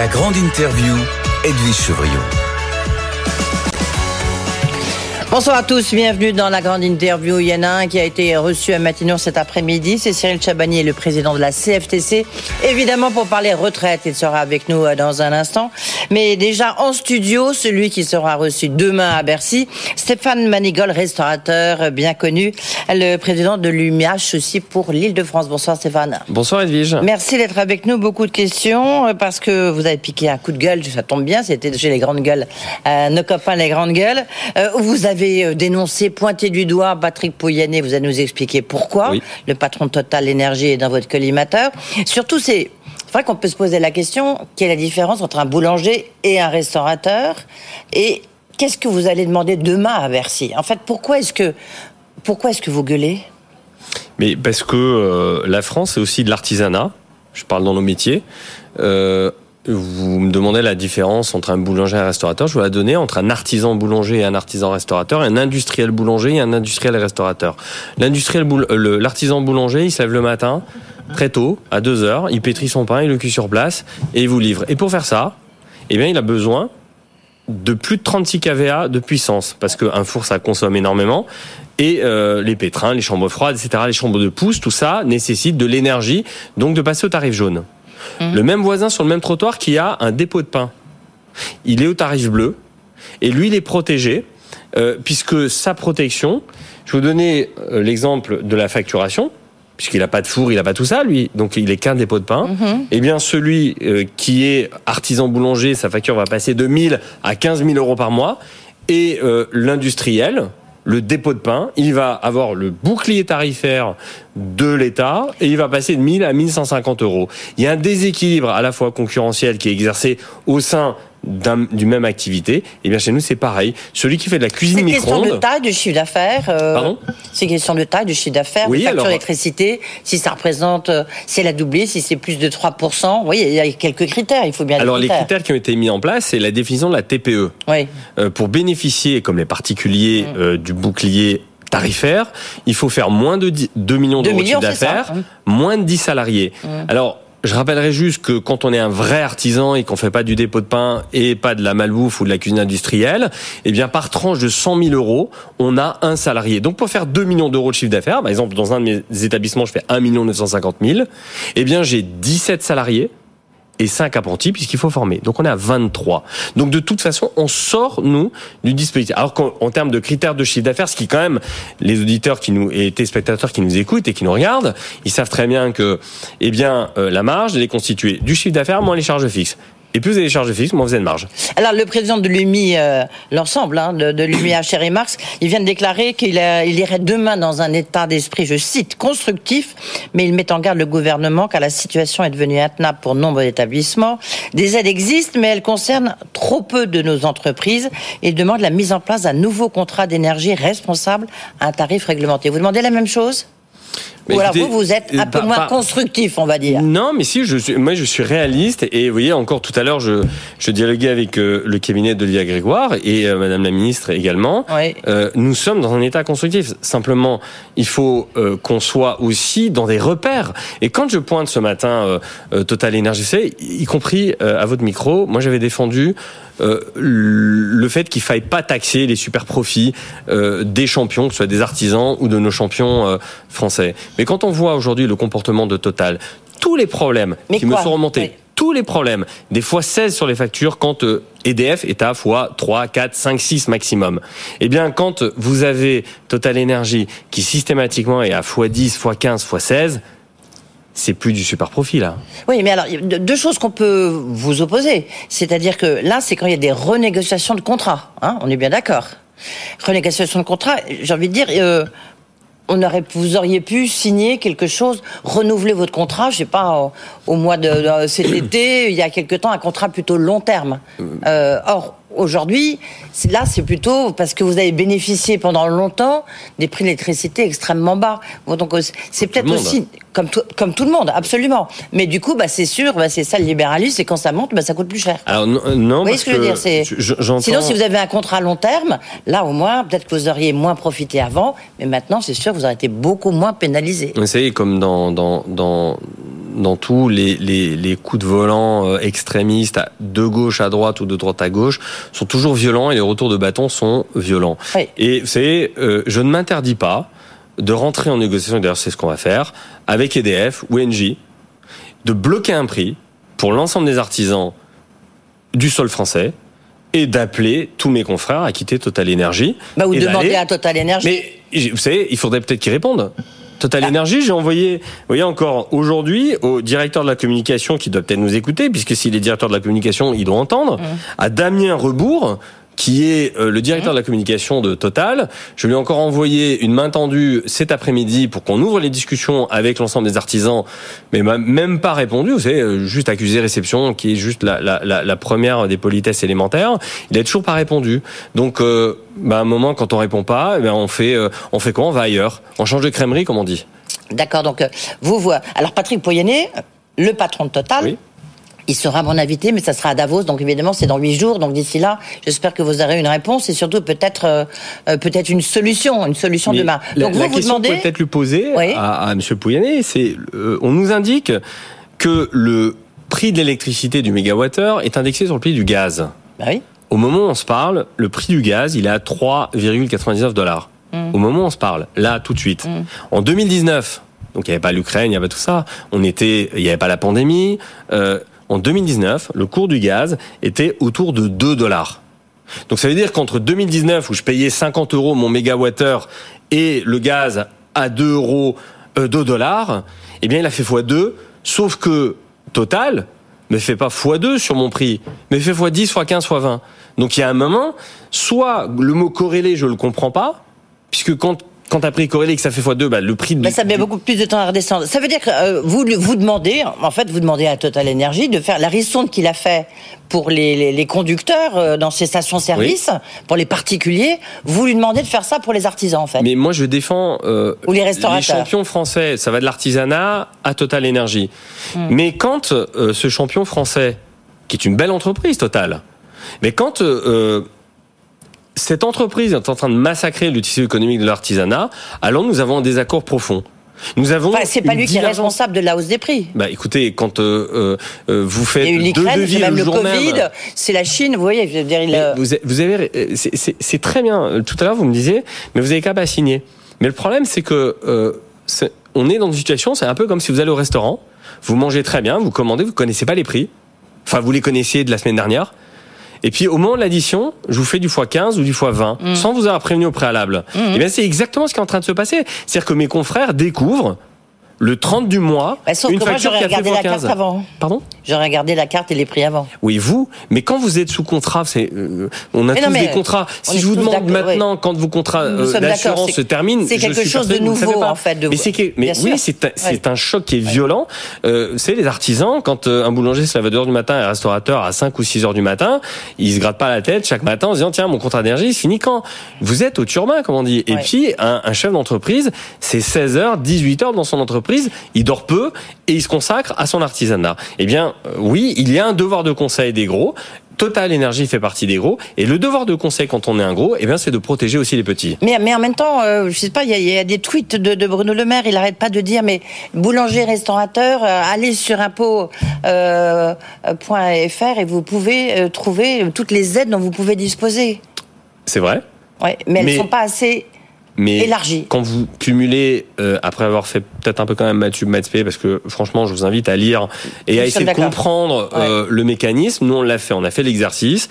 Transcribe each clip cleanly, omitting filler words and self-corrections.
La grande interview, Edwige Chevrillon. Bonsoir à tous, bienvenue dans la grande interview. Il y en a un qui a été reçu à Matignon cet après-midi, c'est Cyril Chabanier, le président de la CFTC, évidemment pour parler retraite. Il sera avec nous dans un instant. Mais déjà en studio, celui qui sera reçu demain à Bercy, Stéphane Manigold, restaurateur bien connu, le président de l'UMIH aussi pour l'Île-de-France. Bonsoir Stéphane. Bonsoir Edwige. Merci d'être avec nous, beaucoup de questions, parce que vous avez piqué un coup de gueule, ça tombe bien, c'était chez les grandes gueules, nos copains les grandes gueules. Vous avez dénoncé, pointé du doigt Patrick Pouyanné, vous allez nous expliquer pourquoi. Oui. Le patron de TotalEnergies est dans votre collimateur. Surtout, c'est vrai qu'on peut se poser la question, quelle est la différence entre un boulanger et un restaurateur ? Et qu'est-ce que vous allez demander demain à Bercy ? En fait, pourquoi est-ce que vous gueulez ? Mais parce que la France, c'est aussi de l'artisanat. Je parle dans nos métiers. Vous me demandez la différence entre un boulanger et un restaurateur. Je vais la donner entre un artisan boulanger et un artisan restaurateur, et un industriel boulanger et un industriel restaurateur. L'artisan boulanger, il se lève le matin, très tôt, à 2h, il pétrit son pain, il le cuit sur place, et il vous livre. Et pour faire ça, eh bien, il a besoin de plus de 36 kVA de puissance, parce qu'un four, ça consomme énormément, et les pétrins, les chambres froides, etc., les chambres de pousse, tout ça nécessite de l'énergie, donc de passer au tarif jaune. Le même voisin sur le même trottoir qui a un dépôt de pain, il est au tarif bleu et lui il est protégé puisque sa protection, je vais vous donner l'exemple de la facturation, puisqu'il n'a pas de four, il n'a pas tout ça lui, donc il n'est qu'un dépôt de pain. Et bien celui qui est artisan boulanger, sa facture va passer de 1000 à 15 000 euros par mois, et l'industriel, le dépôt de pain, il va avoir le bouclier tarifaire de l'État et il va passer de 1000 à 1150 euros. Il y a un déséquilibre à la fois concurrentiel qui est exercé au sein d'une même activité. Et bien chez nous, c'est pareil. Celui qui fait de la cuisine micro-ondes... C'est question de taille du chiffre d'affaires. Pardon ? C'est question de taille du chiffre d'affaires. Oui, facture d'électricité, si ça représente... si elle a doublé, si c'est plus de 3%. Oui, il y a quelques critères, il faut bien... Alors les critères qui ont été mis en place, c'est la définition de la TPE. Oui. Pour bénéficier, comme les particuliers, du bouclier tarifaire, il faut faire moins de 2 millions d'euros de chiffre d'affaires, moins de 10 salariés. Alors... je rappellerai juste que quand on est un vrai artisan et qu'on fait pas du dépôt de pain et pas de la malbouffe ou de la cuisine industrielle, eh bien, par tranche de 100 000 euros, on a un salarié. Donc, pour faire 2 millions d'euros de chiffre d'affaires, par exemple, dans un de mes établissements, je fais 1 950 000, eh bien, j'ai 17 salariés et 5 apprentis puisqu'il faut former. Donc, on est à 23. Donc, de toute façon, on sort, nous, du dispositif. Alors qu'en termes de critères de chiffre d'affaires, ce qui, quand même, les auditeurs qui nous, et les téléspectateurs qui nous écoutent et qui nous regardent, ils savent très bien que, eh bien, la marge, elle est constituée du chiffre d'affaires moins les charges fixes. Et plus vous avez des charges fixes, moins vous avez de marge. Alors, le président de l'UMI, l'ensemble de l'UMI à Chéri Marx, il vient de déclarer qu'il irait demain dans un état d'esprit, je cite, constructif, mais il met en garde le gouvernement car la situation est devenue intenable pour nombre d'établissements. Des aides existent, mais elles concernent trop peu de nos entreprises. Il demande la mise en place d'un nouveau contrat d'énergie responsable à un tarif réglementé. Vous demandez la même chose ? Mais ou alors vous êtes un peu moins constructif, on va dire. Non, mais si, je suis réaliste. Et vous voyez, encore tout à l'heure, je dialoguais avec le cabinet d'Olivia Grégoire et Madame la Ministre également. Oui. Nous sommes dans un état constructif. Simplement, il faut qu'on soit aussi dans des repères. Et quand je pointe ce matin TotalEnergies, y compris à votre micro, moi j'avais défendu le fait qu'il ne faille pas taxer les super profits des champions, que ce soit des artisans ou de nos champions français. Mais quand on voit aujourd'hui le comportement de Total, tous les problèmes qui me sont remontés, oui. Tous les problèmes, des fois 16 sur les factures quand EDF est à fois 3, 4, 5, 6 maximum. Eh bien, quand vous avez TotalEnergies qui systématiquement est à fois 10, fois 15, fois 16... c'est plus du super profit, là. Oui, mais alors, deux choses qu'on peut vous opposer. C'est-à-dire que là, c'est quand il y a des renégociations de contrats. Hein, on est bien d'accord. Renégociations de contrats, j'ai envie de dire, vous auriez pu signer quelque chose, renouveler votre contrat, je sais pas, au mois de cet été, il y a quelque temps, un contrat plutôt long terme. Or, aujourd'hui, là, c'est plutôt parce que vous avez bénéficié pendant longtemps des prix d'électricité extrêmement bas. Donc, c'est peut-être aussi comme tout le monde, absolument. Mais du coup, c'est sûr, c'est ça le libéralisme. Et quand ça monte, ça coûte plus cher. Alors non, vous voyez ce que je veux dire. Sinon, si vous avez un contrat à long terme, là au moins, peut-être que vous auriez moins profité avant, mais maintenant, c'est sûr, vous aurez été beaucoup moins pénalisé. Vous savez, comme dans dans tout, les coups de volant extrémistes de gauche à droite ou de droite à gauche sont toujours violents et les retours de bâton sont violents. Oui. Et vous savez, je ne m'interdis pas de rentrer en négociation, et d'ailleurs c'est ce qu'on va faire, avec EDF ou Engie, de bloquer un prix pour l'ensemble des artisans du sol français et d'appeler tous mes confrères à quitter TotalEnergies. Bah, vous demandez à TotalEnergies. Mais vous savez, il faudrait peut-être qu'ils répondent. TotalEnergies, j'ai envoyé, vous voyez encore aujourd'hui, au directeur de la communication qui doit peut-être nous écouter, puisque s'il est directeur de la communication, il doit entendre, à Damien Rebourg, qui est le directeur de la communication de Total. Je lui ai encore envoyé une main tendue cet après-midi pour qu'on ouvre les discussions avec l'ensemble des artisans, mais il m'a même pas répondu. Vous savez, juste accusé réception, qui est juste la première des politesses élémentaires. Il a toujours pas répondu. Donc, à un moment, quand on répond pas, on fait quoi? On va ailleurs. On change de crèmerie, comme on dit. D'accord. Donc, alors Patrick Pouyanné, le patron de Total. Oui. Il sera mon invité, mais ça sera à Davos, donc évidemment c'est dans 8 jours. Donc d'ici là, j'espère que vous aurez une réponse et surtout peut-être une solution demain. Donc vous demandez peut-être lui poser à Monsieur Pouyanné. C'est on nous indique que le prix de l'électricité du mégawattheure est indexé sur le prix du gaz. Ben oui. Au moment où on se parle, le prix du gaz il est à 3,99 dollars. Au moment où on se parle, là tout de suite. En 2019, donc il n'y avait pas l'Ukraine, il n'y avait pas tout ça. Il n'y avait pas la pandémie. En 2019, le cours du gaz était autour de 2 dollars. Donc ça veut dire qu'entre 2019, où je payais 50 euros mon mégawattheure, et le gaz à 2 dollars, eh bien il a fait x2, sauf que Total ne fait pas x2 sur mon prix, mais fait x10, x15, x20. Donc il y a un moment, soit le mot corrélé, je ne le comprends pas, puisque quand un prix est corrélé et que ça fait x2, le prix... ça met beaucoup plus de temps à redescendre. Ça veut dire que vous demandez à TotalEnergies de faire la risonde qu'il a fait pour les conducteurs dans ses stations-service, pour les particuliers. Vous lui demandez de faire ça pour les artisans, en fait. Mais moi, je défends ou les restaurateurs, les champions français. Ça va de l'artisanat à TotalEnergies. Mais quand ce champion français, qui est une belle entreprise, Total, mais quand... cette entreprise est en train de massacrer le tissu économique de l'artisanat, alors nous avons un désaccord profond. C'est pas lui qui est responsable de la hausse des prix. Écoutez, quand vous faites deux devis le jour même... Il y a eu l'Ukraine, c'est même le Covid, c'est la Chine, vous voyez... C'est très bien. Tout à l'heure, vous me disiez, mais vous n'avez qu'à pas signer. Mais le problème, c'est que on est dans une situation, c'est un peu comme si vous allez au restaurant, vous mangez très bien, vous commandez, vous ne connaissez pas les prix. Enfin, vous les connaissiez de la semaine dernière. Et puis, au moment de l'addition, je vous fais du x15 ou du x20, sans vous avoir prévenu au préalable. Et bien, c'est exactement ce qui est en train de se passer. C'est-à-dire que mes confrères découvrent, le 30 du mois, une facture qui a fait x15. La carte avant. Pardon ? J'aurais regardé la carte et les prix avant. Oui, vous, mais quand vous êtes sous contrat, on a tous des contrats. Si je vous demande maintenant, quand vos contrats d'assurance se terminent, c'est quelque chose de nouveau, en fait. C'est un choc qui est violent. C'est les artisans, quand un boulanger se lève à 2h du matin et un restaurateur à 5 ou 6h du matin, ils se grattent pas la tête chaque matin en se disant, tiens, mon contrat d'énergie, il se finit quand ? Vous êtes au turbin, comme on dit. Et puis, un chef d'entreprise, c'est 16h, 18h dans son entreprise. Il dort peu et il se consacre à son artisanat. Eh bien, oui, il y a un devoir de conseil des gros. TotalEnergies fait partie des gros. Et le devoir de conseil quand on est un gros, c'est de protéger aussi les petits. Mais en même temps, je sais pas, il y a des tweets de Bruno Le Maire, il arrête pas de dire, mais boulanger, restaurateur, allez sur impôts.fr et vous pouvez trouver toutes les aides dont vous pouvez disposer. C'est vrai. Ouais, mais elles sont pas assez... Mais élargie. Quand vous cumulez, après avoir fait peut-être un peu quand même maths sup, parce que franchement, je vous invite à lire et à essayer de comprendre le mécanisme. Nous, on a fait l'exercice.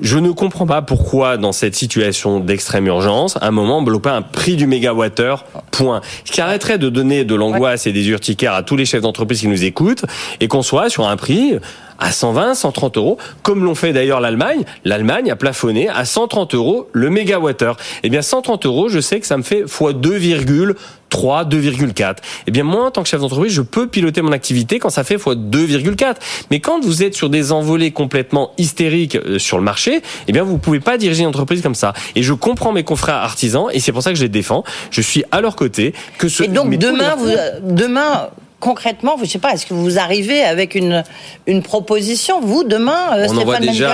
Je ne comprends pas pourquoi, dans cette situation d'extrême urgence, à un moment, on bloque un prix du mégawattheure, point. Ce qui arrêterait de donner de l'angoisse et des urticaires à tous les chefs d'entreprise qui nous écoutent, et qu'on soit sur un prix à 120, 130 euros, comme l'ont fait d'ailleurs l'Allemagne. L'Allemagne a plafonné à 130 euros le mégawattheure. Eh bien, 130 euros, je sais que ça me fait fois 2,3, 2,4. Eh bien, moi, en tant que chef d'entreprise, je peux piloter mon activité quand ça fait fois 2,4. Mais quand vous êtes sur des envolées complètement hystériques sur le marché, eh bien, vous pouvez pas diriger une entreprise comme ça. Et je comprends mes confrères artisans, et c'est pour ça que je les défends. Je suis à leur côté. Et donc, demain, concrètement, je ne sais pas, est-ce que vous arrivez avec une proposition, vous, demain, Stéphane Manigold ?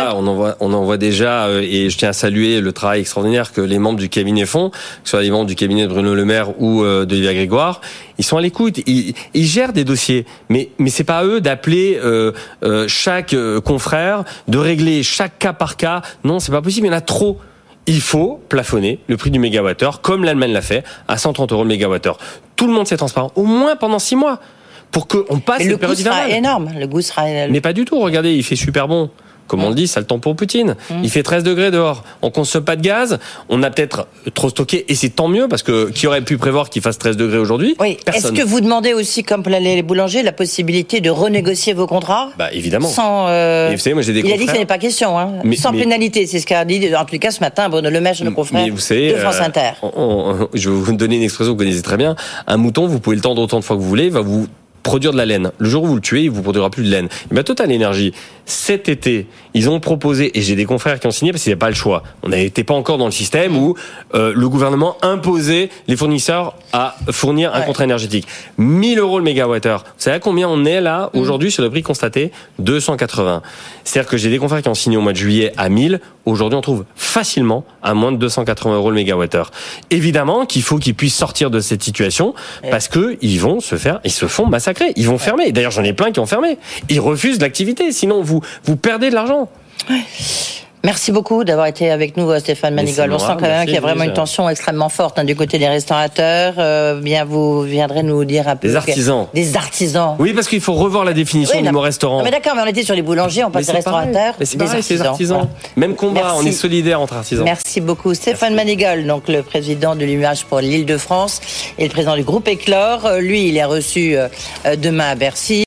On en voit déjà, et je tiens à saluer le travail extraordinaire que les membres du cabinet font, que ce soit les membres du cabinet de Bruno Le Maire ou d'Olivia Grégoire. Ils sont à l'écoute, ils gèrent des dossiers, mais c'est pas à eux d'appeler chaque confrère, de régler chaque cas par cas. Non, c'est pas possible, il y en a trop. Il faut plafonner le prix du mégawattheure, comme l'Allemagne l'a fait, à 130 euros le mégawattheure. Tout le monde c'est transparent, au moins pendant 6 mois, pour qu'on passe cette période hivernale. Le goût sera énorme. Mais pas du tout, regardez, il fait super bon. Comme on le dit, ça le temps pour Poutine. Il fait 13 degrés dehors. On consomme pas de gaz. On a peut-être trop stocké. Et c'est tant mieux parce que qui aurait pu prévoir qu'il fasse 13 degrés aujourd'hui? Oui. Personne. Est-ce que vous demandez aussi, comme les boulangers, la possibilité de renégocier vos contrats? Bah, évidemment. Sans, mais vous savez, moi, j'ai des confrères. Il a dit que ce n'est pas question, hein. Sans pénalité. C'est ce qu'a dit, en tout cas, ce matin, Bruno Le Maire, nos confrères de France Inter. Je vais vous donner une expression que vous connaissez très bien. Un mouton, vous pouvez le tendre autant de fois que vous voulez, va vous produire de la laine. Le jour où vous le tuez, il vous produira plus de laine. Et bien, TotalEnergies, cet été, ils ont proposé, et j'ai des confrères qui ont signé parce qu'ils n'avaient pas le choix. On n'était pas encore dans le système où le gouvernement imposait les fournisseurs à fournir un contrat énergétique. 1 000 euros le mégawattheure. Vous savez à combien on est là aujourd'hui sur le prix constaté? 280. C'est-à-dire que j'ai des confrères qui ont signé au mois de juillet à 1 000. Aujourd'hui, on trouve facilement à moins de 280 euros le mégawattheure. Évidemment qu'il faut qu'ils puissent sortir de cette situation parce que ils se font massacrer. Ils vont fermer. Et d'ailleurs, j'en ai plein qui ont fermé. Ils refusent l'activité. Sinon, vous perdez de l'argent. Ouais. Merci beaucoup d'avoir été avec nous, Stéphane Manigold. On sent quand même qu'il y a vraiment une tension extrêmement forte du côté des restaurateurs. Bien, vous viendrez nous dire un peu... Des artisans. Oui, parce qu'il faut revoir la définition du mot restaurant. Non, mais d'accord, mais on était sur les boulangers, on passe des restaurateurs, des artisans. Voilà. Même combat, on est solidaires entre artisans. Merci beaucoup. Stéphane Manigold, donc le président de l'UMH pour l'Île-de-France et le président du groupe Éclore. Lui, il est reçu demain à Bercy.